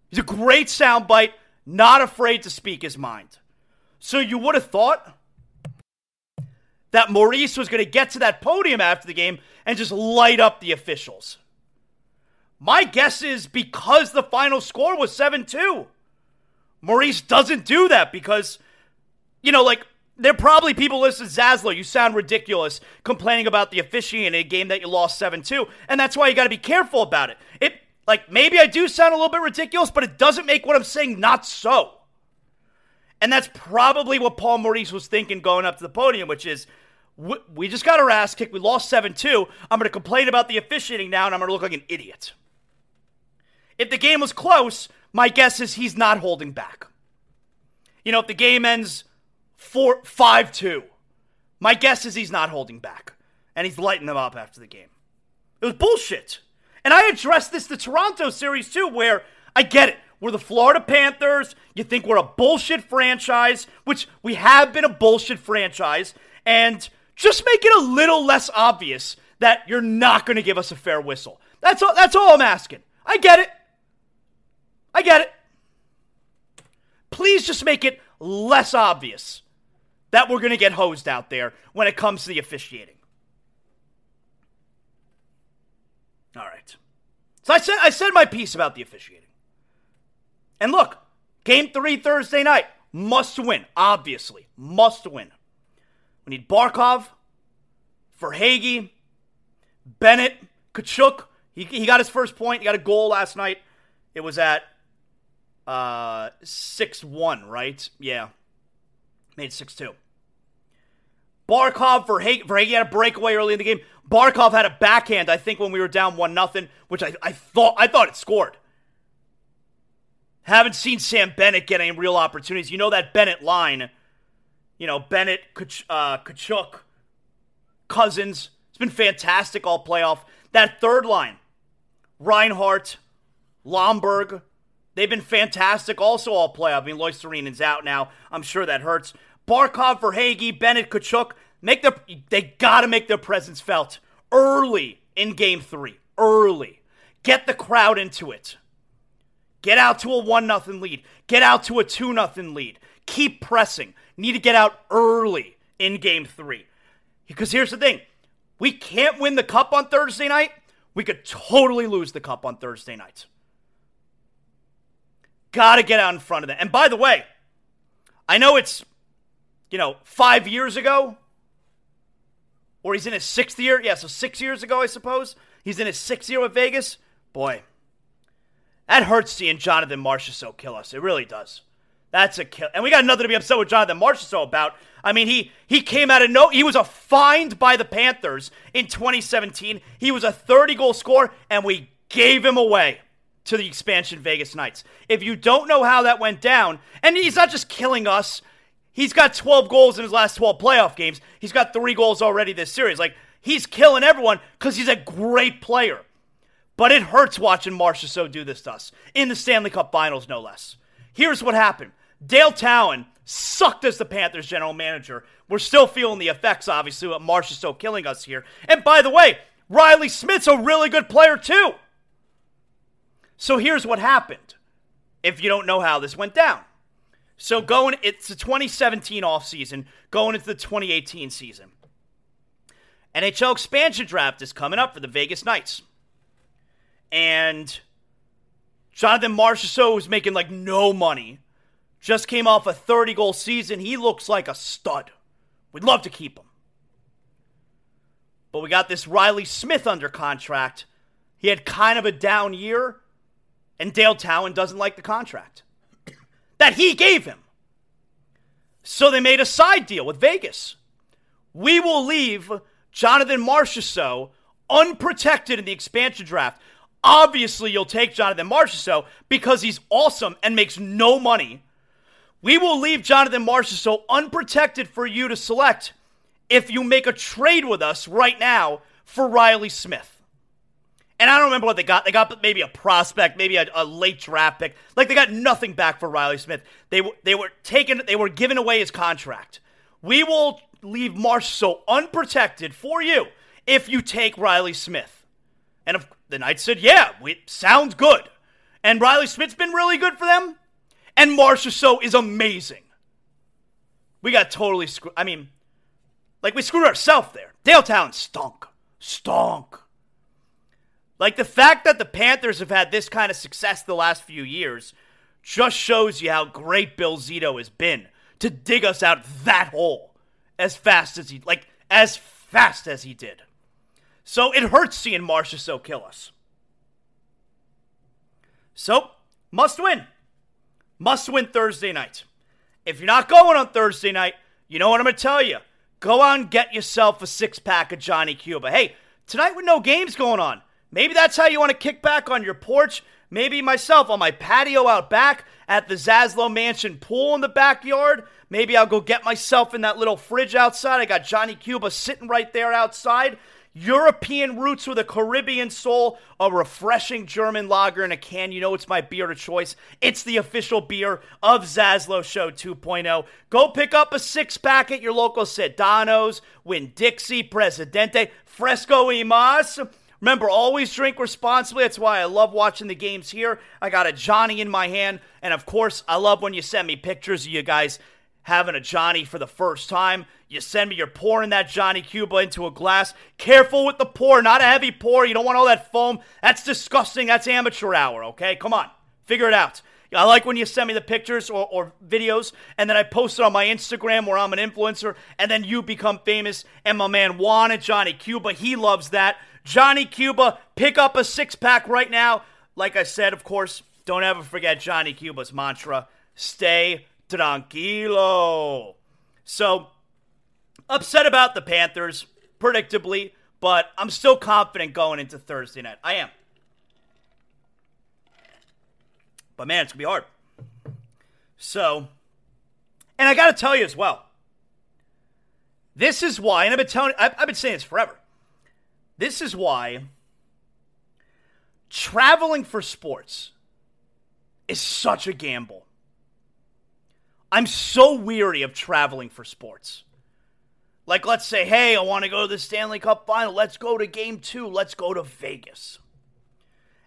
He's a great soundbite, not afraid to speak his mind. So you would have thought that Maurice was going to get to that podium after the game and just light up the officials. My guess is because the final score was 7-2, Maurice doesn't do that because, there are probably people listening to Zaslow, you sound ridiculous complaining about the officiating in a game that you lost 7-2, and that's why you got to be careful about it. Maybe I do sound a little bit ridiculous, but it doesn't make what I'm saying not so. And that's probably what Paul Maurice was thinking going up to the podium, which is, we just got our ass kicked, we lost 7-2, I'm going to complain about the officiating now, and I'm going to look like an idiot. If the game was close, my guess is he's not holding back. If the game ends 5-2. My guess is he's not holding back. And he's lighting them up after the game. It was bullshit. And I addressed this the Toronto series too, where I get it. We're the Florida Panthers. You think we're a bullshit franchise, which we have been a bullshit franchise. And just make it a little less obvious that you're not going to give us a fair whistle. That's all I'm asking. I get it. Please just make it less obvious that we're going to get hosed out there when it comes to the officiating. All right. So I said my piece about the officiating. And look, Game 3 Thursday night, must win, obviously. Must win. We need Barkov, Verhaeghe, Bennett, Tkachuk. He got his first point. He got a goal last night. It was at 6-1, right? Yeah. Made 6-2. Barkov, Verhaeghe had a breakaway early in the game. Barkov had a backhand, I think, when we were down 1-0, which I thought it scored. Haven't seen Sam Bennett get any real opportunities. That Bennett line. Bennett, Tkachuk, Cousins. It's been fantastic all playoff. That third line, Reinhardt, Lomberg. They've been fantastic also all playoff. I mean, Lois Serenin's out now. I'm sure that hurts. Barkov, Verhaeghe, Bennett, Tkachuk, they got to make their presence felt early in Game 3. Early. Get the crowd into it. Get out to a 1-0 lead. Get out to a 2-0 lead. Keep pressing. Need to get out early in Game 3. Because here's the thing. We can't win the cup on Thursday night. We could totally lose the cup on Thursday night. Got to get out in front of them. And by the way, I know it's, 5 years ago, or he's in his 6th year. Yeah, so 6 years ago, I suppose. He's in his 6th year with Vegas. Boy, that hurts seeing Jonathan Marchessault kill us. It really does. That's a kill. And we got nothing to be upset with Jonathan Marchessault about. I mean, he came out of no. He was fined by the Panthers in 2017. He was a 30-goal scorer, and we gave him away to the expansion Vegas Knights. If you don't know how that went down, and he's not just killing us, he's got 12 goals in his last 12 playoff games. He's got 3 goals already this series. Like, he's killing everyone because he's a great player. But it hurts watching Marchessault do this to us in the Stanley Cup Finals, no less. Here's what happened. Dale Tallon sucked as the Panthers general manager. We're still feeling the effects, obviously, of Marchessault killing us here. And by the way, Reilly Smith's a really good player, too. So here's what happened. if you don't know how this went down. So it's the 2017 offseason, going into the 2018 season. NHL expansion draft is coming up for the Vegas Knights. And Jonathan Marchessault, who's making like no money, just came off a 30-goal season. He looks like a stud. We'd love to keep him. But we got this Reilly Smith under contract. He had kind of a down year, and Dale Tallon doesn't like the contract that he gave him. So they made a side deal with Vegas. We will leave Jonathan Marchessault unprotected in the expansion draft. Obviously, you'll take Jonathan Marchessault because he's awesome and makes no money. We will leave Jonathan Marchessault unprotected for you to select if you make a trade with us right now for Reilly Smith. And I don't remember what they got. They got maybe a prospect, maybe a late draft pick. Like, they got nothing back for Reilly Smith. They were giving away his contract. We will leave Marchessault unprotected for you if you take Reilly Smith. And the Knights said, yeah, it sounds good. And Reilly Smith's been really good for them. And Marchessault is amazing. We got totally screwed. I mean, like, we screwed ourselves there. Dale Tallon stunk. Like, the fact that the Panthers have had this kind of success the last few years just shows you how great Bill Zito has been to dig us out that hole as fast as he did. So it hurts seeing Marchessault kill us. So, must win. Must win Thursday night. If you're not going on Thursday night, you know what I'm going to tell you. Go out and get yourself a six-pack of Johnny Cuba. Hey, tonight with no games going on, maybe that's how you want to kick back on your porch. Maybe myself on my patio out back at the Zaslow Mansion pool in the backyard. Maybe I'll go get myself in that little fridge outside. I got Johnny Cuba sitting right there outside. European roots with a Caribbean soul, a refreshing German lager in a can. You know it's my beer of choice. It's the official beer of Zaslow Show 2.0. Go pick up a six-pack at your local Sedano's, Winn-Dixie, Presidente, Fresco y Mas. Remember, always drink responsibly. That's why I love watching the games here. I got a Johnny in my hand. And, of course, I love when you send me pictures of you guys having a Johnny for the first time. You send me, you're pouring that Johnny Cuba into a glass. Careful with the pour, not a heavy pour. You don't want all that foam. That's disgusting. That's amateur hour, okay? Come on, figure it out. I like when you send me the pictures or videos, and then I post it on my Instagram where I'm an influencer, and then you become famous. And my man Juan at Johnny Cuba, he loves that. Johnny Cuba, pick up a six-pack right now. Like I said, of course, don't ever forget Johnny Cuba's mantra, stay tranquilo. So, upset about the Panthers, predictably, but I'm still confident going into Thursday night. I am. But, man, it's going to be hard. So, and I got to tell you as well, this is why, and I've been saying this forever, this is why traveling for sports is such a gamble. I'm so weary of traveling for sports. Like, let's say, hey, I want to go to the Stanley Cup Final. Let's go to Game 2. Let's go to Vegas.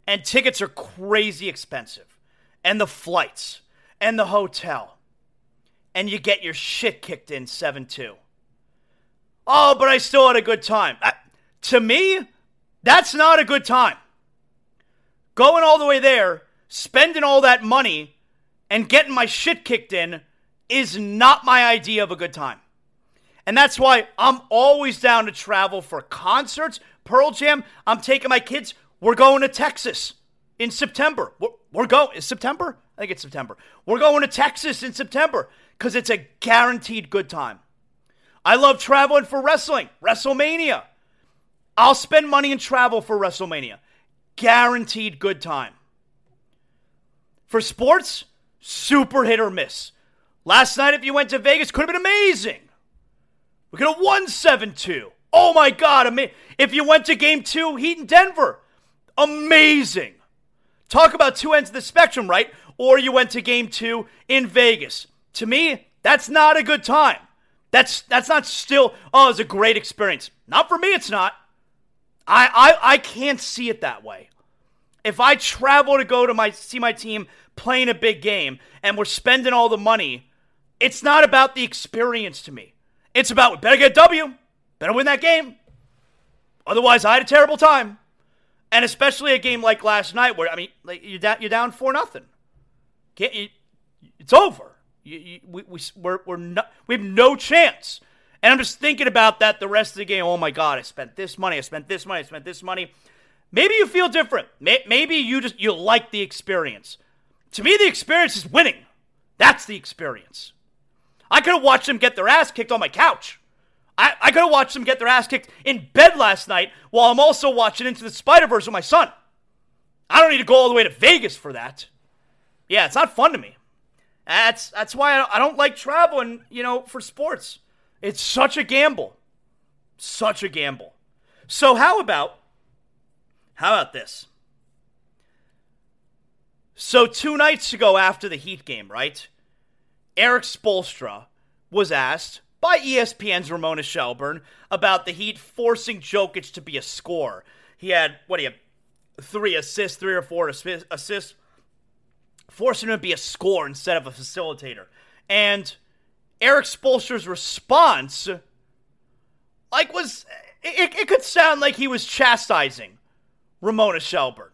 And tickets are crazy expensive. And the flights. And the hotel. And you get your shit kicked in 7-2. Oh, but I still had a good time. To me, that's not a good time. Going all the way there, spending all that money, and getting my shit kicked in is not my idea of a good time. And that's why I'm always down to travel for concerts. Pearl Jam, I'm taking my kids. We're going to Texas in September. Is September? I think it's September. We're going to Texas in September because it's a guaranteed good time. I love traveling for wrestling. WrestleMania. I'll spend money and travel for WrestleMania. Guaranteed good time. For sports, super hit or miss. Last night, if you went to Vegas, could have been amazing. We could have won 7-2. Oh, my God. If you went to Game 2, Heat and Denver, amazing. Talk about two ends of the spectrum, right? Or you went to Game 2 in Vegas. To me, that's not a good time. That's not still, oh, it's a great experience. Not for me, it's not. I can't see it that way. If I travel to go to see my team playing a big game and we're spending all the money, it's not about the experience to me. It's about we better get a W, better win that game. Otherwise, I had a terrible time. And especially a game like last night where, I mean, like you're down 4-0. It's over. We have no chance. And I'm just thinking about that the rest of the game. Oh, my God, I spent this money. Maybe you feel different. Maybe you like the experience. To me, the experience is winning. That's the experience. I could have watched them get their ass kicked on my couch. I could have watched them get their ass kicked in bed last night while I'm also watching Into the Spider-Verse with my son. I don't need to go all the way to Vegas for that. Yeah, it's not fun to me. That's why I don't like traveling, for sports. It's such a gamble. So how about this? So 2 nights ago after the Heat game, right, Eric Spoelstra was asked by ESPN's Ramona Shelburne about the Heat forcing Jokic to be a scorer. He had, 3 or 4 assists, forcing him to be a scorer instead of a facilitator. And Eric Spoelstra's response, was, it could sound like he was chastising Ramona Shelburne.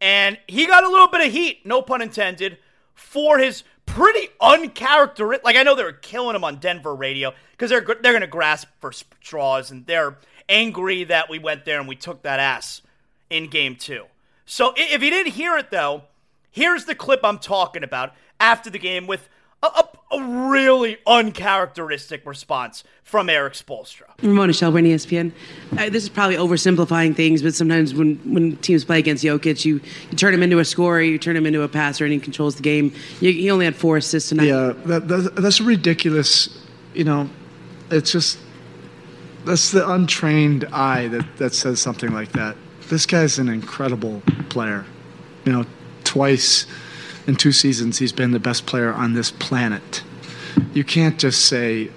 And he got a little bit of heat, no pun intended, for his pretty uncharacteristic. I know they were killing him on Denver radio because they're going to grasp for straws, and they're angry that we went there and we took that ass in Game 2. So if you didn't hear it, though, here's the clip I'm talking about after the game with a really uncharacteristic response from Eric Spoelstra. Ramona Shelburne, ESPN. This is probably oversimplifying things, but sometimes when teams play against Jokic, you turn him into a scorer, you turn him into a passer, and he controls the game. He only had 4 assists tonight. Yeah, that's ridiculous. It's just, that's the untrained eye that says something like that. This guy's an incredible player. Twice in 2 seasons, he's been the best player on this planet. You can't just say,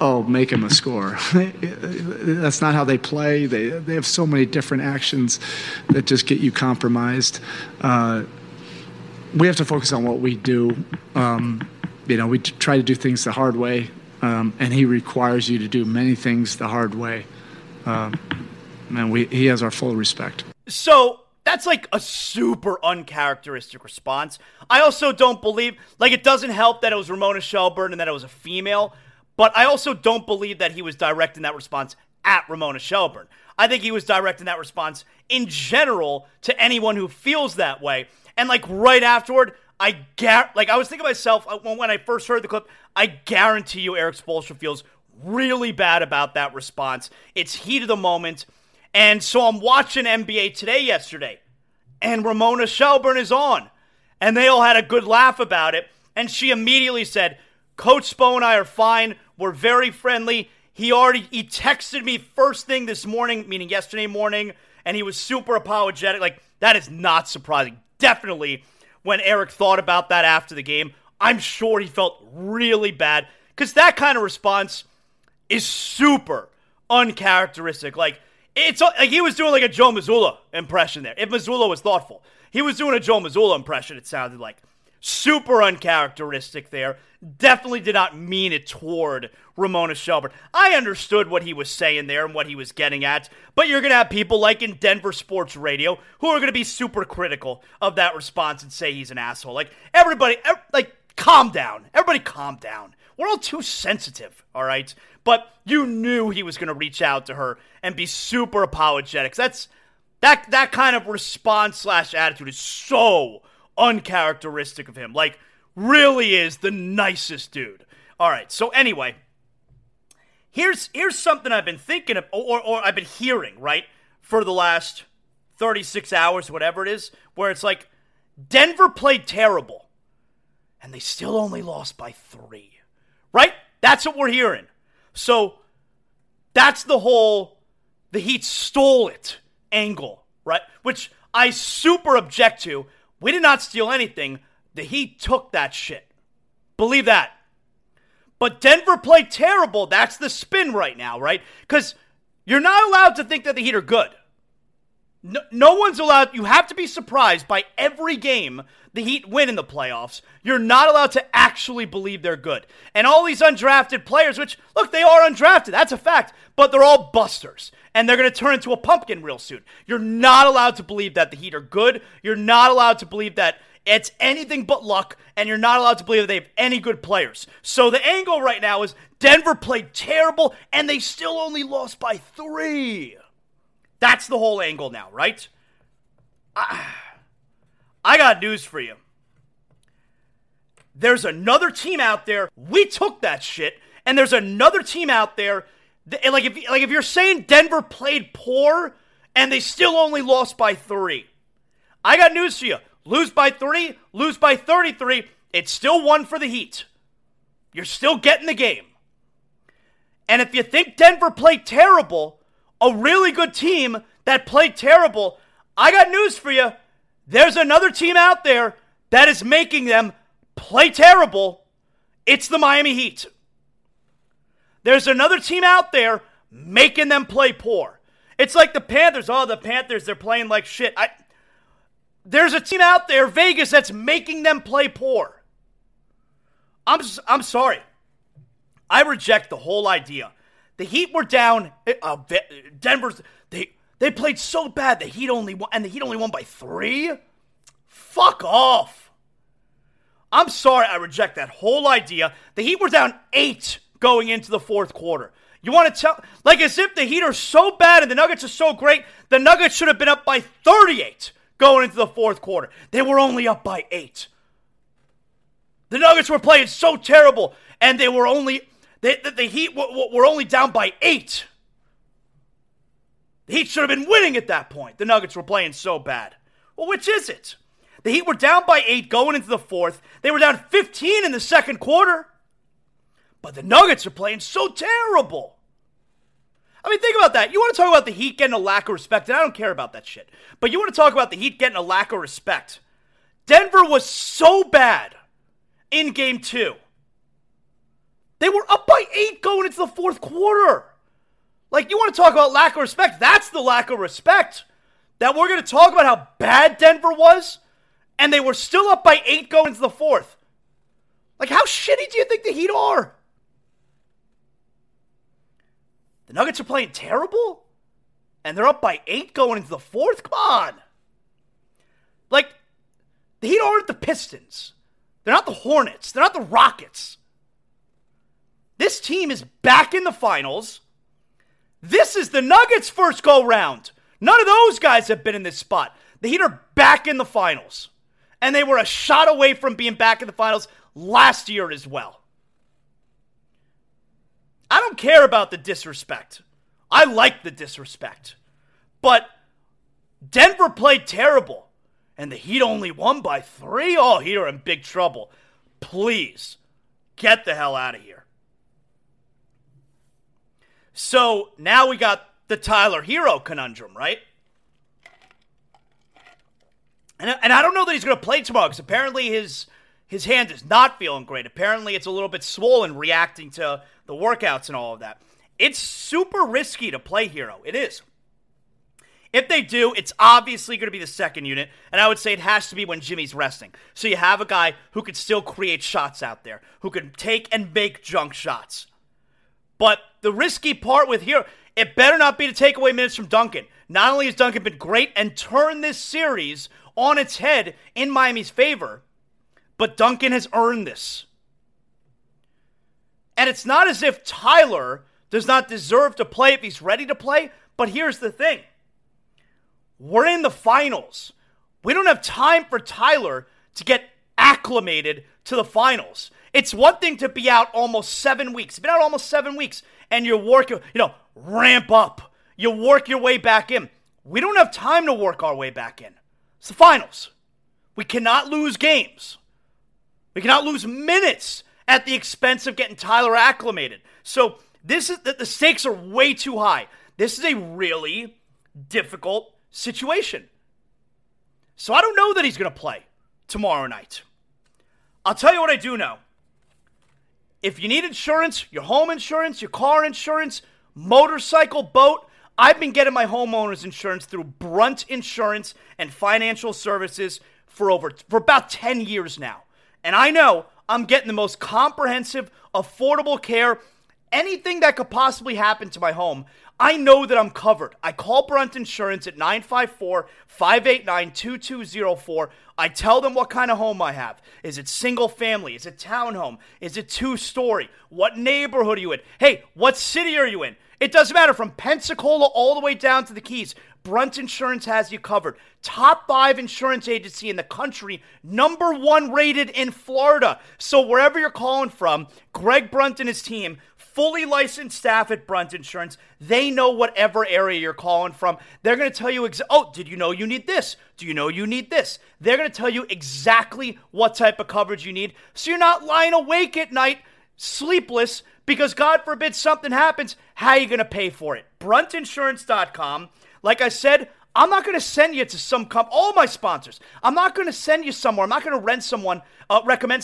oh, make him a scorer. That's not how they play. They have so many different actions that just get you compromised. We have to focus on what we do. We try to do things the hard way, and he requires you to do many things the hard way. He has our full respect. So that's a super uncharacteristic response. I also don't believe, it doesn't help that it was Ramona Shelburne and that it was a female, but I also don't believe that he was directing that response at Ramona Shelburne. I think he was directing that response in general to anyone who feels that way. And right afterward, I was thinking to myself when I first heard the clip, I guarantee you Eric Spoelstra feels really bad about that response. It's heat of the moment. And so I'm watching NBA Today yesterday, and Ramona Shelburne is on, and they all had a good laugh about it, and she immediately said, Coach Spo and I are fine, we're very friendly, he texted me first thing this morning, meaning yesterday morning, and he was super apologetic. That is not surprising. Definitely, when Eric thought about that after the game, I'm sure he felt really bad, because that kind of response is super uncharacteristic, It's like he was doing a Joe Mazzulla impression there. If Mazzulla was thoughtful, he was doing a Joe Mazzulla impression. It sounded like super uncharacteristic there. Definitely did not mean it toward Ramona Shelburne. I understood what he was saying there and what he was getting at, but you're going to have people in Denver sports radio who are going to be super critical of that response and say he's an asshole. Everybody, calm down. Everybody calm down. We're all too sensitive, all right? But you knew he was going to reach out to her and be super apologetic. That kind of response / attitude is so uncharacteristic of him. Really is the nicest dude. All right, so anyway, here's something I've been thinking of, or I've been hearing, right, for the last 36 hours, whatever it is, where it's Denver played terrible, and they still only lost by 3. Right? That's what we're hearing. So that's the whole the Heat stole it angle, right? Which I super object to. We did not steal anything. The Heat took that shit. Believe that. But Denver played terrible. That's the spin right now, right? Because you're not allowed to think that the Heat are good. No one's allowed. You have to be surprised by every game the Heat win in the playoffs. You're not allowed to actually believe they're good. And all these undrafted players, which, look, they are undrafted. That's a fact. But they're all busters. And they're going to turn into a pumpkin real soon. You're not allowed to believe that the Heat are good. You're not allowed to believe that it's anything but luck. And you're not allowed to believe that they have any good players. So the angle right now is Denver played terrible, and they still only lost by 3. That's the whole angle now, right? I got news for you. There's another team out there. We took that shit, and there's another team out there. That, like if you're saying Denver played poor and they still only lost by 3, I got news for you. Lose by 3, lose by 33. It's still 1 for the Heat. You're still getting the game. And if you think Denver played terrible, a really good team that played terrible, I got news for you. There's another team out there that is making them play terrible. It's the Miami Heat. There's another team out there making them play poor. It's like the Panthers. Oh, the Panthers, they're playing like shit. There's a team out there, Vegas, that's making them play poor. I'm sorry. I reject the whole idea. The Heat were down. Denver's they played so bad. The Heat only won by 3. Fuck off. I'm sorry. I reject that whole idea. The Heat were down 8 going into the fourth quarter. You want to tell, like, as if the Heat are so bad and the Nuggets are so great. The Nuggets should have been up by 38 going into the fourth quarter. They were only up by 8. The Nuggets were playing so terrible, and they were only. The Heat were only down by 8. The Heat should have been winning at that point. The Nuggets were playing so bad. Well, which is it? The Heat were down by 8 going into the fourth. They were down 15 in the second quarter. But the Nuggets are playing so terrible. I mean, think about that. You want to talk about the Heat getting a lack of respect, and I don't care about that shit. But you want to talk about the Heat getting a lack of respect. Denver was so bad in Game 2. They were up by 8 going into the fourth quarter. Like, you want to talk about lack of respect? That's the lack of respect. That we're going to talk about how bad Denver was, and they were still up by 8 going into the fourth. Like, how shitty do you think the Heat are? The Nuggets are playing terrible, and they're up by 8 going into the fourth? Come on. Like, the Heat aren't the Pistons. They're not the Hornets. They're not the Rockets. This team is back in the finals. This is the Nuggets' first go-round. None of those guys have been in this spot. The Heat are back in the finals. And they were a shot away from being back in the finals last year as well. I don't care about the disrespect. I like the disrespect. But Denver played terrible. And the Heat only won by 3? Oh, Heat are in big trouble. Please, get the hell out of here. So, now we got the Tyler Hero conundrum, right? And I don't know that he's going to play tomorrow, because apparently his hand is not feeling great. Apparently, it's a little bit swollen, reacting to the workouts and all of that. It's super risky to play Hero. It is. If they do, it's obviously going to be the second unit, and I would say it has to be when Jimmy's resting. So you have a guy who could still create shots out there, who can take and make junk shots. But the risky part with Hero, it better not be to take away minutes from Duncan. Not only has Duncan been great and turned this series on its head in Miami's favor, but Duncan has earned this. And it's not as if Tyler does not deserve to play if he's ready to play, but here's the thing. We're in the finals. We don't have time for Tyler to get acclimated to the finals. It's one thing to be out almost 7 weeks. You've been out almost 7 weeks, and you're working, ramp up. You work your way back in. We don't have time to work our way back in. It's the finals. We cannot lose games. We cannot lose minutes at the expense of getting Tyler acclimated. So this is the stakes are way too high. This is a really difficult situation. So I don't know that he's going to play tomorrow night. I'll tell you what I do know. If you need insurance, your home insurance, your car insurance, motorcycle, boat, I've been getting my homeowner's insurance through Brunt Insurance and Financial Services for about 10 years now. And I know I'm getting the most comprehensive, affordable care, anything that could possibly happen to my home. I know that I'm covered. I call Brunt Insurance at 954-589-2204. I tell them what kind of home I have. Is it single family? Is it townhome? Is it two-story? What neighborhood are you in? Hey, what city are you in? It doesn't matter, from Pensacola all the way down to the Keys. Brunt Insurance has you covered. Top 5 insurance agency in the country, number 1 rated in Florida. So wherever you're calling from, Greg Brunt and his team, fully licensed staff at Brunt Insurance, they know whatever area you're calling from. They're going to tell you, did you know you need this? Do you know you need this? They're going to tell you exactly what type of coverage you need, so you're not lying awake at night, sleepless, because God forbid something happens. How are you going to pay for it? Bruntinsurance.com. Like I said, I'm not going to send you to some all my sponsors. I'm not going to send you somewhere. I'm not going to recommend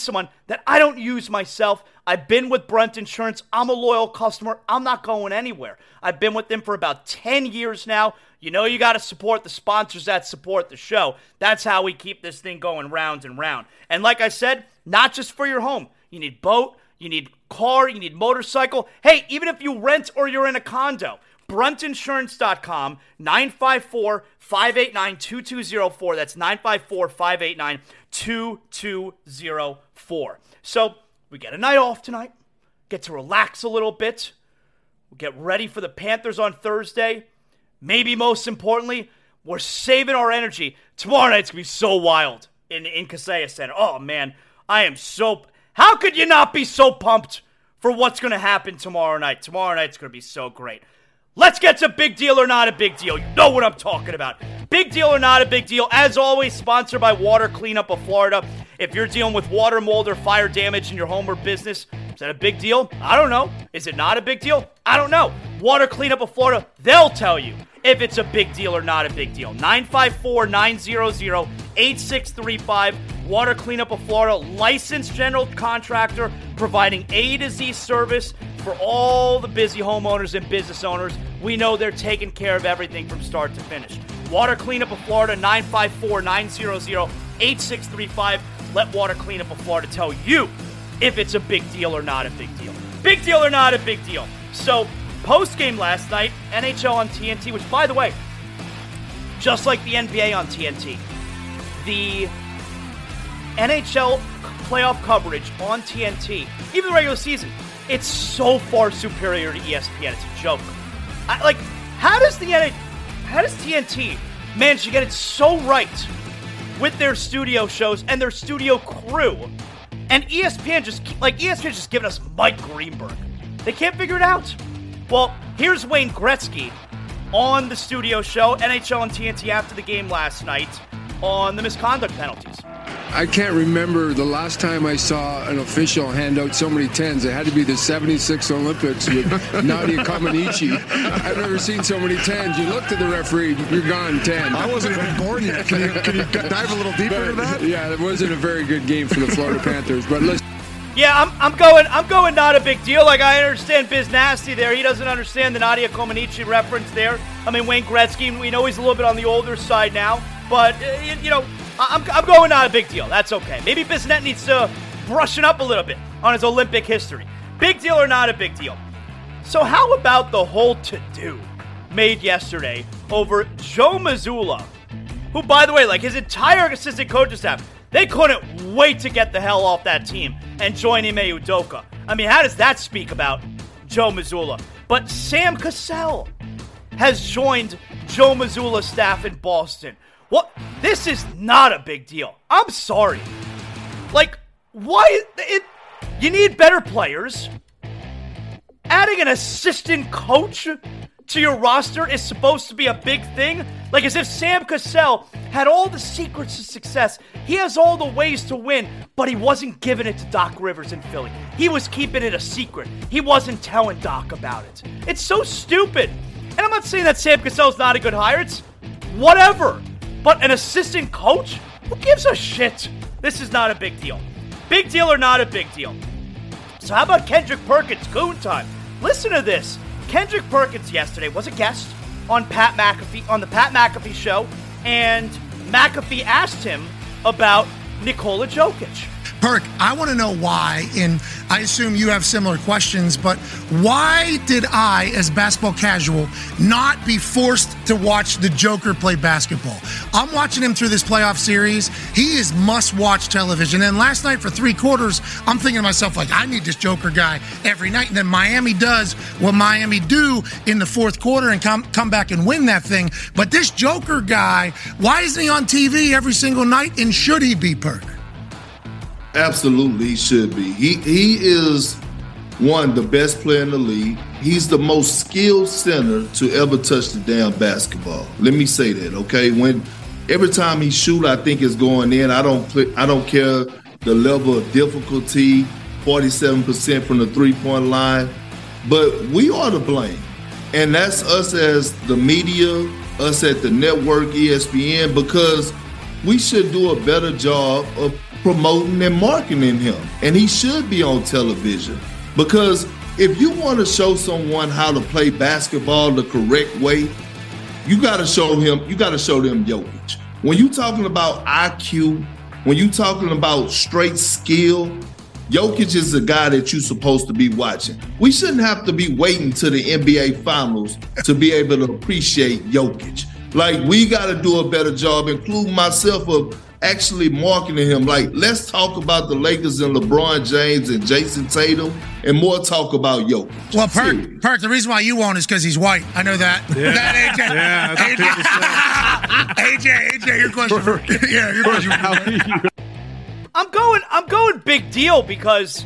someone that I don't use myself. I've been with Brunt Insurance. I'm a loyal customer. I'm not going anywhere. I've been with them for about 10 years now. You know you got to support the sponsors that support the show. That's how we keep this thing going round and round. And like I said, not just for your home. You need boat, you need car, you need motorcycle. Hey, even if you rent or you're in a condo, bruntinsurance.com, 954-589-2204. That's 954-589-2204. So we get a night off tonight, get to relax a little bit, we'll get ready for the Panthers on Thursday. Maybe most importantly, we're saving our energy. Tomorrow night's going to be so wild in Kaseya Center. Oh, man, I am so... How could you not be so pumped for what's going to happen tomorrow night? Tomorrow night's going to be so great. Let's get to Big Deal or Not a Big Deal. You know what I'm talking about. Big Deal or Not a Big Deal, as always, sponsored by Water Cleanup of Florida. If you're dealing with water, mold, or fire damage in your home or business, is that a big deal? I don't know. Is it not a big deal? I don't know. Water Cleanup of Florida, they'll tell you if it's a big deal or not a big deal. 954-900-8635. Water Cleanup of Florida, licensed general contractor, providing A to Z service for all the busy homeowners and business owners. We know they're taking care of everything from start to finish. Water Cleanup of Florida, 954-900-8635. Let Water Cleanup of Florida tell you if it's a big deal or not a big deal. Big deal or not a big deal. So, post-game last night, NHL on TNT, which, by the way, just like the NBA on TNT, the NHL playoff coverage on TNT, even the regular season, it's so far superior to ESPN. It's a joke. How does TNT manage to get it so right with their studio shows and their studio crew, and ESPN just giving us Mike Greenberg? They can't figure it out. Well, here's Wayne Gretzky on the studio show, NHL on TNT, after the game last night, on the misconduct penalties. I can't remember the last time I saw an official hand out so many tens. It had to be the 76 Olympics with Nadia Comaneci. I've never seen so many tens. You look to the referee, you're gone 10. I wasn't even born yet. Can you dive a little deeper into that? Yeah, it wasn't a very good game for the Florida Panthers, but listen. Yeah, I'm going not a big deal. Like, I understand Biz Nasty there. He doesn't understand the Nadia Comaneci reference there. I mean, Wayne Gretzky, we know he's a little bit on the older side now. But, you know, I'm going not a big deal. That's okay. Maybe Bissonnette needs to brushing up a little bit on his Olympic history. Big deal or not a big deal. So how about the whole to-do made yesterday over Joe Mazzulla, who, by the way, like his entire assistant coaching staff, they couldn't wait to get the hell off that team and join Ime Udoka. I mean, how does that speak about Joe Mazzulla? But Sam Cassell has joined Joe Mazzulla's staff in Boston. What? This is not a big deal. I'm sorry. Like, why? You need better players. Adding an assistant coach to your roster is supposed to be a big thing. Like, as if Sam Cassell had all the secrets to success. He has all the ways to win, but he wasn't giving it to Doc Rivers in Philly. He was keeping it a secret. He wasn't telling Doc about it. It's so stupid. And I'm not saying that Sam Cassell's not a good hire. It's whatever. But an assistant coach? Who gives a shit? This is not a big deal. Big deal or not a big deal. So how about Kendrick Perkins? Goon time. Listen to this. Kendrick Perkins yesterday was a guest on Pat McAfee, on the Pat McAfee show, and McAfee asked him about Nikola Jokic. Perk, I want to know why, and I assume you have similar questions, but why did I, as basketball casual, not be forced to watch the Joker play basketball? I'm watching him through this playoff series. He is must-watch television. And last night for three quarters, I'm thinking to myself, like, I need this Joker guy every night. And then Miami does what Miami do in the fourth quarter and come back and win that thing. But this Joker guy, why isn't he on TV every single night, and should he be, Perk? Absolutely should be. He is one, the best player in the league. He's the most skilled center to ever touch the damn basketball. Let me say that, okay? When every time he shoot, I think it's going in. I don't care the level of difficulty, 47% from the three-point line. But we are to blame. And that's us as the media, us at the network, ESPN, because we should do a better job of promoting and marketing him. And he should be on television, because if you want to show someone how to play basketball the correct way, you got to show them Jokic. When you talking about IQ, when you talking about straight skill, Jokic is the guy that you're supposed to be watching. We shouldn't have to be waiting to the NBA Finals to be able to appreciate Jokic. Like, we got to do a better job, including myself, of actually marketing him. Like, let's talk about the Lakers and LeBron James and Jason Tatum and more talk about Jokic. Well, Perk, the reason why you won't is because he's white. I know that. Yeah. That AJ. Yeah, that's AJ, your question. Yeah, your question. I'm going big deal, because,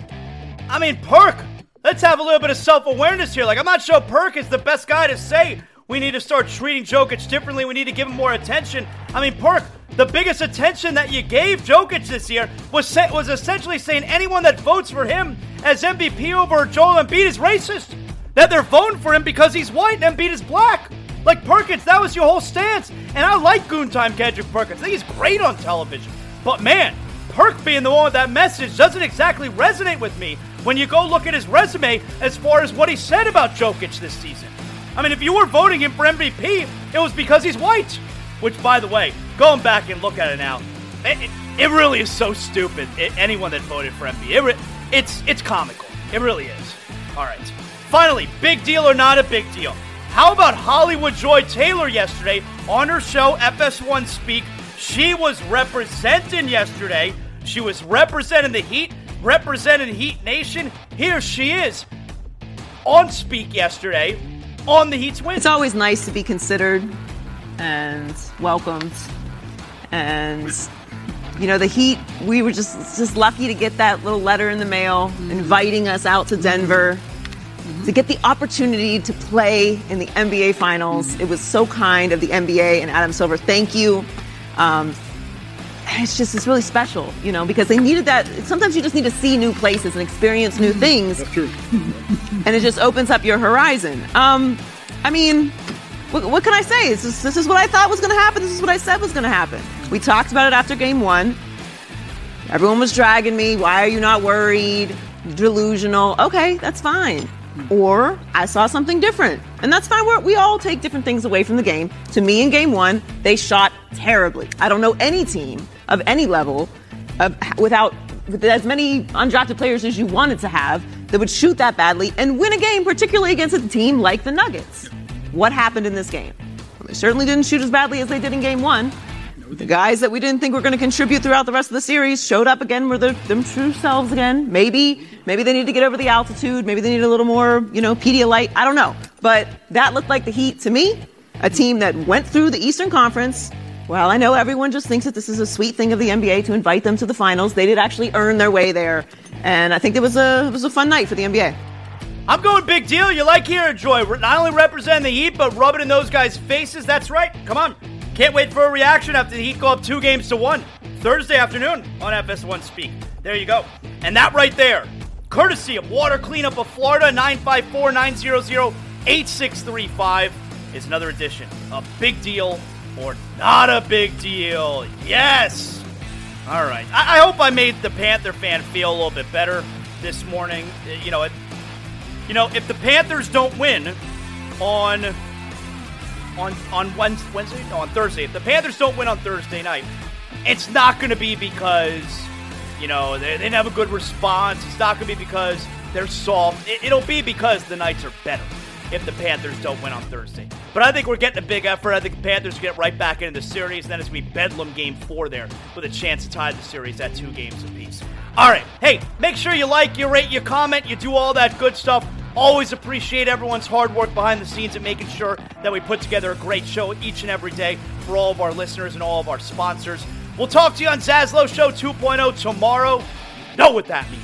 I mean, Perk, let's have a little bit of self-awareness here. Like, I'm not sure Perk is the best guy to say we need to start treating Jokic differently. We need to give him more attention. I mean, Perk, the biggest attention that you gave Jokic this year was essentially saying anyone that votes for him as MVP over Joel Embiid is racist. That they're voting for him because he's white and Embiid is black. Like, Perkins, that was your whole stance. And I like Goontime Kendrick Perkins. I think he's great on television. But, man, Perk being the one with that message doesn't exactly resonate with me when you go look at his resume as far as what he said about Jokic this season. I mean, if you were voting him for MVP, it was because he's white. Which, by the way, going back and look at it now, it really is so stupid. Anyone that voted for MVP, it's comical. It really is. All right. Finally, big deal or not a big deal. How about Hollywood Joy Taylor yesterday on her show, FS1 Speak? She was representing yesterday. She was representing the Heat, representing Heat Nation. Here she is on Speak yesterday. On the Heat's win. It's always nice to be considered and welcomed, and you know, the Heat, we were just lucky to get that little letter in the mail inviting us out to Denver to get the opportunity to play in the NBA Finals. It was so kind of the NBA and Adam Silver. Thank you. It's really special, you know, because they needed that. Sometimes you just need to see new places and experience new things. That's true. And it just opens up your horizon. I mean, what can I say? This is what I thought was going to happen. This is what I said was going to happen. We talked about it after game one. Everyone was dragging me. Why are you not worried? Delusional. Okay, that's fine. Or I saw something different. And that's fine. We all take different things away from the game. To me, in game one, they shot terribly. I don't know any team of any level with as many undrafted players as you wanted to have that would shoot that badly and win a game, particularly against a team like the Nuggets. What happened in this game? Well, they certainly didn't shoot as badly as they did in game one. The guys that we didn't think were going to contribute throughout the rest of the series showed up again, were them true selves again. Maybe they need to get over the altitude. Maybe they need a little more, you know, Pedialyte. I don't know. But that looked like the Heat to me, a team that went through the Eastern Conference. Well, I know everyone just thinks that this is a sweet thing of the NBA to invite them to the finals. They did actually earn their way there. And I think it was a fun night for the NBA. I'm going big deal. You like here, Joy. Not only representing the Heat, but rubbing in those guys' faces. That's right. Come on. Can't wait for a reaction after the Heat go up 2-1 Thursday afternoon on FS1 Speak. There you go. And that right there, courtesy of Water Cleanup of Florida, 954-900-8635, is another edition of Big Deal or Not a Big Deal. Yes. All right. I hope I made the Panther fan feel a little bit better this morning. You know, if the Panthers don't win on on Thursday. If the Panthers don't win on Thursday night, it's not going to be because, you know, they didn't have a good response. It's not going to be because they're soft. It'll be because the Knights are better if the Panthers don't win on Thursday. But I think we're getting a big effort. I think the Panthers get right back into the series. And then it's going to be Bedlam Game 4 there with a chance to tie the series at 2 games apiece. All right. Hey, make sure you like, you rate, you comment, you do all that good stuff. Always appreciate everyone's hard work behind the scenes and making sure that we put together a great show each and every day for all of our listeners and all of our sponsors. We'll talk to you on Zaslow Show 2.0 tomorrow. You know what that means.